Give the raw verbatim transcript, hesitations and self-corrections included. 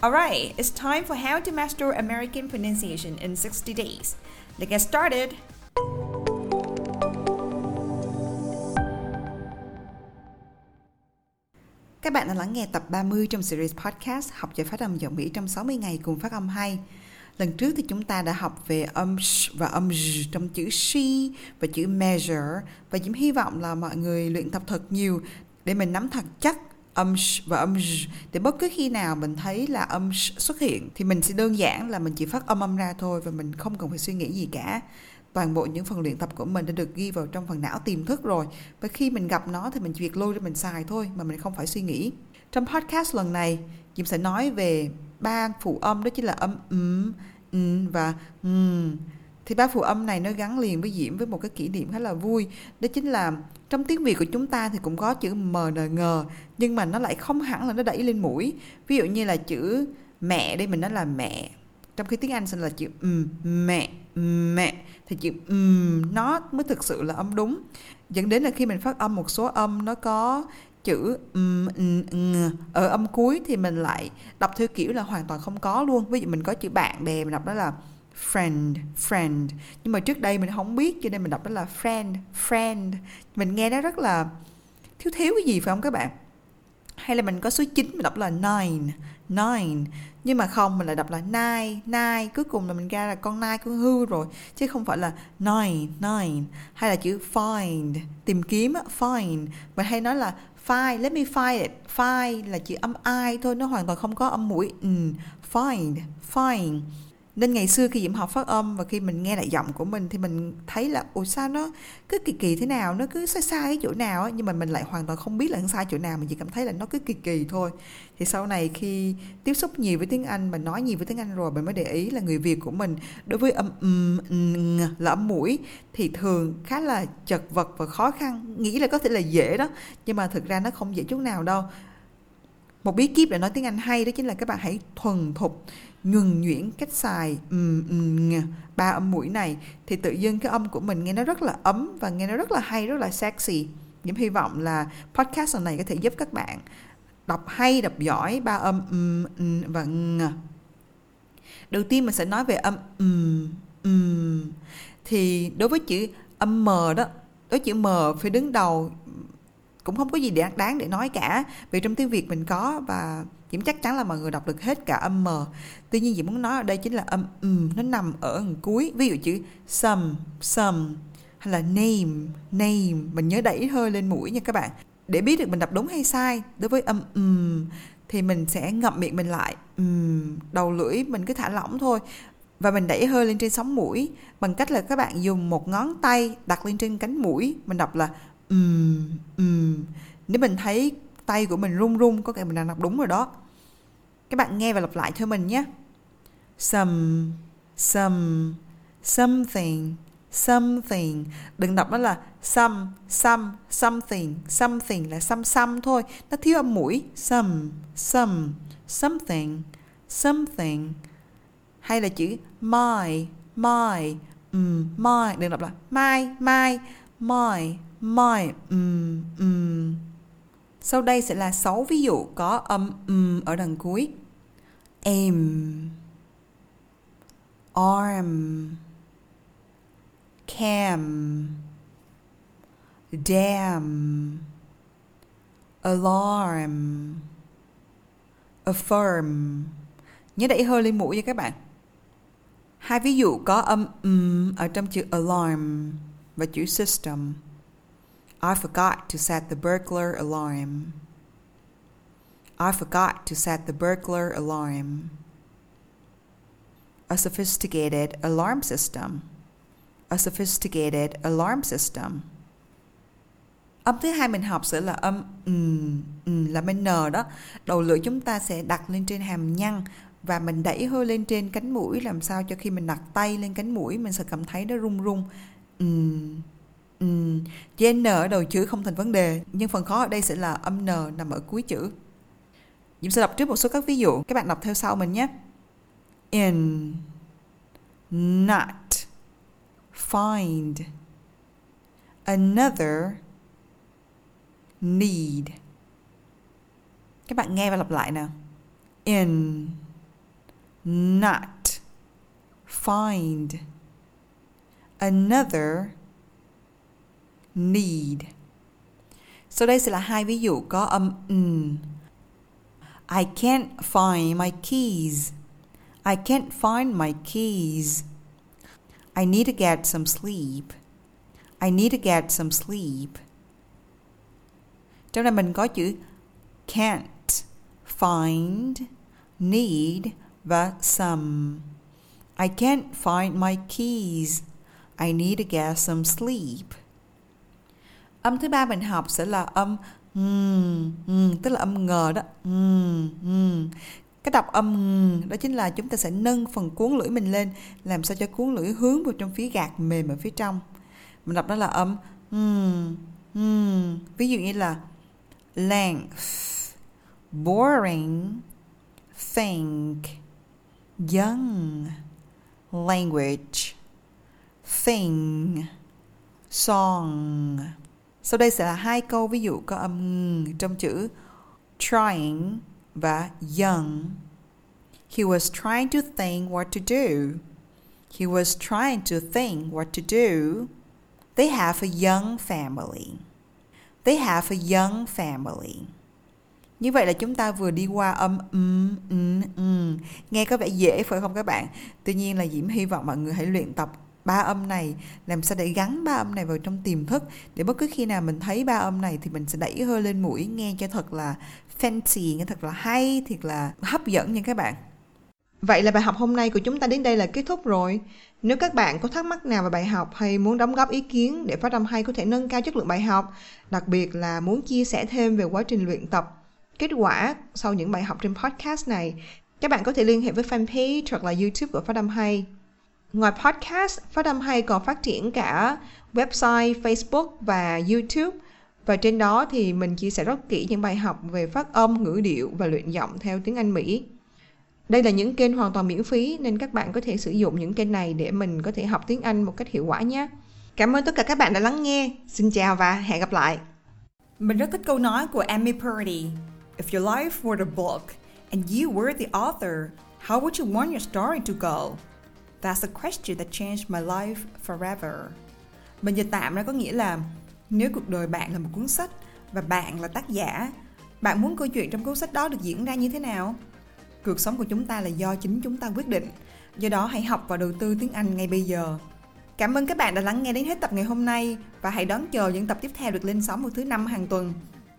Alright, it's time for how to master American pronunciation in sixty days. Let's get started! Các bạn đã lắng nghe tập ba mươi trong series podcast Học giỏi phát âm giọng Mỹ trong sáu mươi ngày cùng Phát âm Hay. Lần trước thì chúng ta đã học về âm sh và âm z trong chữ she và chữ measure. Và Diễm hy vọng là mọi người luyện tập thật nhiều để mình nắm thật chắc âm sh và âm z, để bất cứ khi nào mình thấy là âm sh xuất hiện thì mình sẽ đơn giản là mình chỉ phát âm âm ra thôi, và mình không cần phải suy nghĩ gì cả. Toàn bộ những phần luyện tập của mình đã được ghi vào trong phần não tiềm thức rồi, và khi mình gặp nó thì mình chỉ việc lôi ra mình xài thôi mà mình không phải suy nghĩ. Trong podcast lần này, Diễm sẽ nói về ba phụ âm, đó chính là âm ừm, ừm và ừm. Thì ba phụ âm này nó gắn liền với Diễm với một cái kỷ niệm khá là vui. Đó chính là trong tiếng Việt của chúng ta thì cũng có chữ em en giê, nhưng mà nó lại không hẳn là nó đẩy lên mũi. Ví dụ như là chữ mẹ, đây mình nói là mẹ. Trong khi tiếng Anh sẽ là chữ ừm, mẹ, mẹ. Thì chữ ừm nó mới thực sự là âm đúng. Dẫn đến là khi mình phát âm một số âm nó có chữ um, um, um, ở âm cuối thì mình lại đọc theo kiểu là hoàn toàn không có luôn. Ví dụ mình có chữ bạn bè, mình đọc đó là friend, friend. Nhưng mà trước đây mình không biết cho nên mình đọc đó là friend, friend. Mình nghe nó rất là thiếu thiếu cái gì phải không các bạn? Hay là mình có số chín, mình đọc là nine, nine. Nhưng mà không, mình lại đọc là nine, nine. Cuối cùng là mình ra là con nine con hư rồi, chứ không phải là nine, nine. Hay là chữ find, tìm kiếm, find. Mình hay nói là find, let me find it. Find là chữ âm I thôi, nó hoàn toàn không có âm mũi. Mm, find, find. Nên ngày xưa khi Diễm học phát âm và khi mình nghe lại giọng của mình thì mình thấy là ủa sao nó cứ kỳ kỳ thế nào, nó cứ sai sai cái chỗ nào á, nhưng mà mình lại hoàn toàn không biết là nó sai chỗ nào, mình chỉ cảm thấy là nó cứ kỳ kỳ thôi. Thì sau này khi tiếp xúc nhiều với tiếng Anh, mình nói nhiều với tiếng Anh rồi, mình mới để ý là người Việt của mình đối với âm um, um, là âm mũi thì thường khá là chật vật và khó khăn, nghĩ là có thể là dễ đó, nhưng mà thực ra nó không dễ chút nào đâu. Một bí kíp để nói tiếng Anh hay đó chính là các bạn hãy thuần thục, nhuần nhuyễn cách xài um, um, ba âm mũi này, thì tự dưng cái âm của mình nghe nó rất là ấm và nghe nó rất là hay, rất là sexy. Diễm hy vọng là podcast này có thể giúp các bạn đọc hay, đọc giỏi ba âm um, um, và ng. Đầu tiên mình sẽ nói về âm um, um. Thì đối với chữ âm m đó, đối chữ m phải đứng đầu, cũng không có gì đáng, đáng để nói cả, vì trong tiếng Việt mình có và Diễm chắc chắn là mọi người đọc được hết cả âm m. Tuy nhiên Diễm muốn nói ở đây chính là âm um, nó nằm ở gần cuối. Ví dụ chữ some, some, hay là name, name. Mình nhớ đẩy hơi lên mũi nha các bạn. Để biết được mình đọc đúng hay sai đối với âm um, thì mình sẽ ngậm miệng mình lại, um, đầu lưỡi mình cứ thả lỏng thôi, và mình đẩy hơi lên trên sóng mũi bằng cách là các bạn dùng một ngón tay đặt lên trên cánh mũi. Mình đọc là um, um. Nếu mình thấy tay của mình run run, có cái mình đang đọc đúng rồi đó. Các bạn nghe và lặp lại cho mình nhé. Some, some, something, something. Đừng đọc đó là some, some, something. Something là some some thôi, nó thiếu âm mũi. Some, some, something, something. Hay là chữ my, my, um, my. Đừng đọc là my, my, my, my, um, um. Sau đây sẽ là sáu ví dụ có âm um ở đằng cuối. Aim, arm, cam, dam, alarm, affirm. Nhớ đẩy hơi lên mũi nha các bạn. Hai ví dụ có âm um ở trong chữ alarm và chữ system. I forgot to set the burglar alarm. I forgot to set the burglar alarm. A sophisticated alarm system. A sophisticated alarm system. Âm thứ hai mình học sẽ là âm um, um, là bên n đó. Đầu lưỡi chúng ta sẽ đặt lên trên hàm nhăn và mình đẩy hơi lên trên cánh mũi, làm sao cho khi mình đặt tay lên cánh mũi mình sẽ cảm thấy nó rung rung. Um, um. Chữ n ở đầu chữ không thành vấn đề, nhưng phần khó ở đây sẽ là âm n nằm ở cuối chữ. Diễm sẽ đọc trước một số các ví dụ, các bạn đọc theo sau mình nhé. In, not, find, another, need. Các bạn nghe và lặp lại nào. In, not, find, another, need. Sau đây sẽ là hai ví dụ có âm n. I can't find my keys. I can't find my keys. I need to get some sleep. I need to get some sleep. Trong này mình có chữ can't, find, need và some. I can't find my keys. I need to get some sleep. Âm thứ ba mình học sẽ là âm ng, ng, tức là âm ngờ đó. Ng, ng. Cái đọc âm ng đó chính là chúng ta sẽ nâng phần cuốn lưỡi mình lên, làm sao cho cuốn lưỡi hướng vào trong phía gạt mềm ở phía trong. Mình đọc đó là âm ng, ng. Ví dụ như là length, boring, think, young, language, thing, song. Sau đây sẽ là hai câu ví dụ có âm ng trong chữ trying và young. He was trying to think what to do. He was trying to think what to do. They have a young family. They have a young family. Như vậy là chúng ta vừa đi qua âm um, um, um. Nghe có vẻ dễ phải không các bạn? Tuy nhiên là Diễm hy vọng mọi người hãy luyện tập ba âm này, làm sao để gắn ba âm này vào trong tiềm thức, để bất cứ khi nào mình thấy ba âm này thì mình sẽ đẩy hơi lên mũi, nghe cho thật là fancy, nghe thật là hay, thật là hấp dẫn nha các bạn. Vậy là bài học hôm nay của chúng ta đến đây là kết thúc rồi. Nếu các bạn có thắc mắc nào về bài học hay muốn đóng góp ý kiến để Phát âm Hay có thể nâng cao chất lượng bài học, đặc biệt là muốn chia sẻ thêm về quá trình luyện tập, kết quả sau những bài học trên podcast này, các bạn có thể liên hệ với fanpage hoặc là YouTube của Phát âm Hay. Ngoài podcast, Phát âm Hay còn phát triển cả website, Facebook và YouTube. Và trên đó thì mình chia sẻ rất kỹ những bài học về phát âm, ngữ điệu và luyện giọng theo tiếng Anh Mỹ. Đây là những kênh hoàn toàn miễn phí nên các bạn có thể sử dụng những kênh này để mình có thể học tiếng Anh một cách hiệu quả nhé. Cảm ơn tất cả các bạn đã lắng nghe. Xin chào và hẹn gặp lại. Mình rất thích câu nói của Amy Purdy. If your life were a book and you were the author, how would you want your story to go? That's a question that changed my life forever. Mình dịch tạm nó có nghĩa là nếu cuộc đời bạn là một cuốn sách và bạn là tác giả, bạn muốn câu chuyện trong cuốn sách đó được diễn ra như thế nào? Cuộc sống của chúng ta là do chính chúng ta quyết định. Do đó hãy học và đầu tư tiếng Anh ngay bây giờ. Cảm ơn các bạn đã lắng nghe đến hết tập ngày hôm nay và hãy đón chờ những tập tiếp theo được lên sóng vào thứ năm hàng tuần.